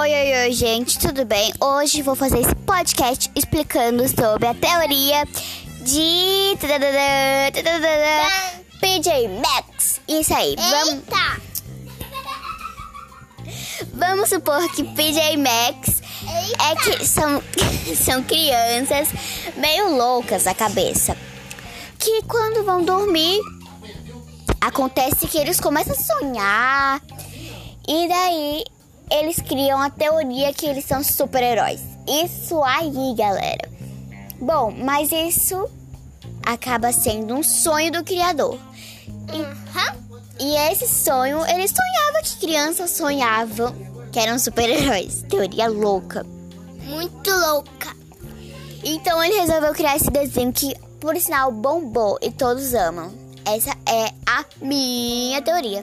Oi, gente, tudo bem? Hoje vou fazer esse podcast explicando sobre a teoria de PJ Masks. Isso aí, vamos... Vamos supor que PJ Masks é que são crianças meio loucas da cabeça, que quando vão dormir, acontece que eles começam a sonhar e daí... eles criam a teoria que eles são super-heróis. Isso aí, galera. Bom, mas isso acaba sendo um sonho do criador. E esse sonho, ele sonhava que crianças sonhavam que eram super-heróis. Teoria louca. Muito louca. Então ele resolveu criar esse desenho que, por sinal, bombou e todos amam. Essa é a minha teoria.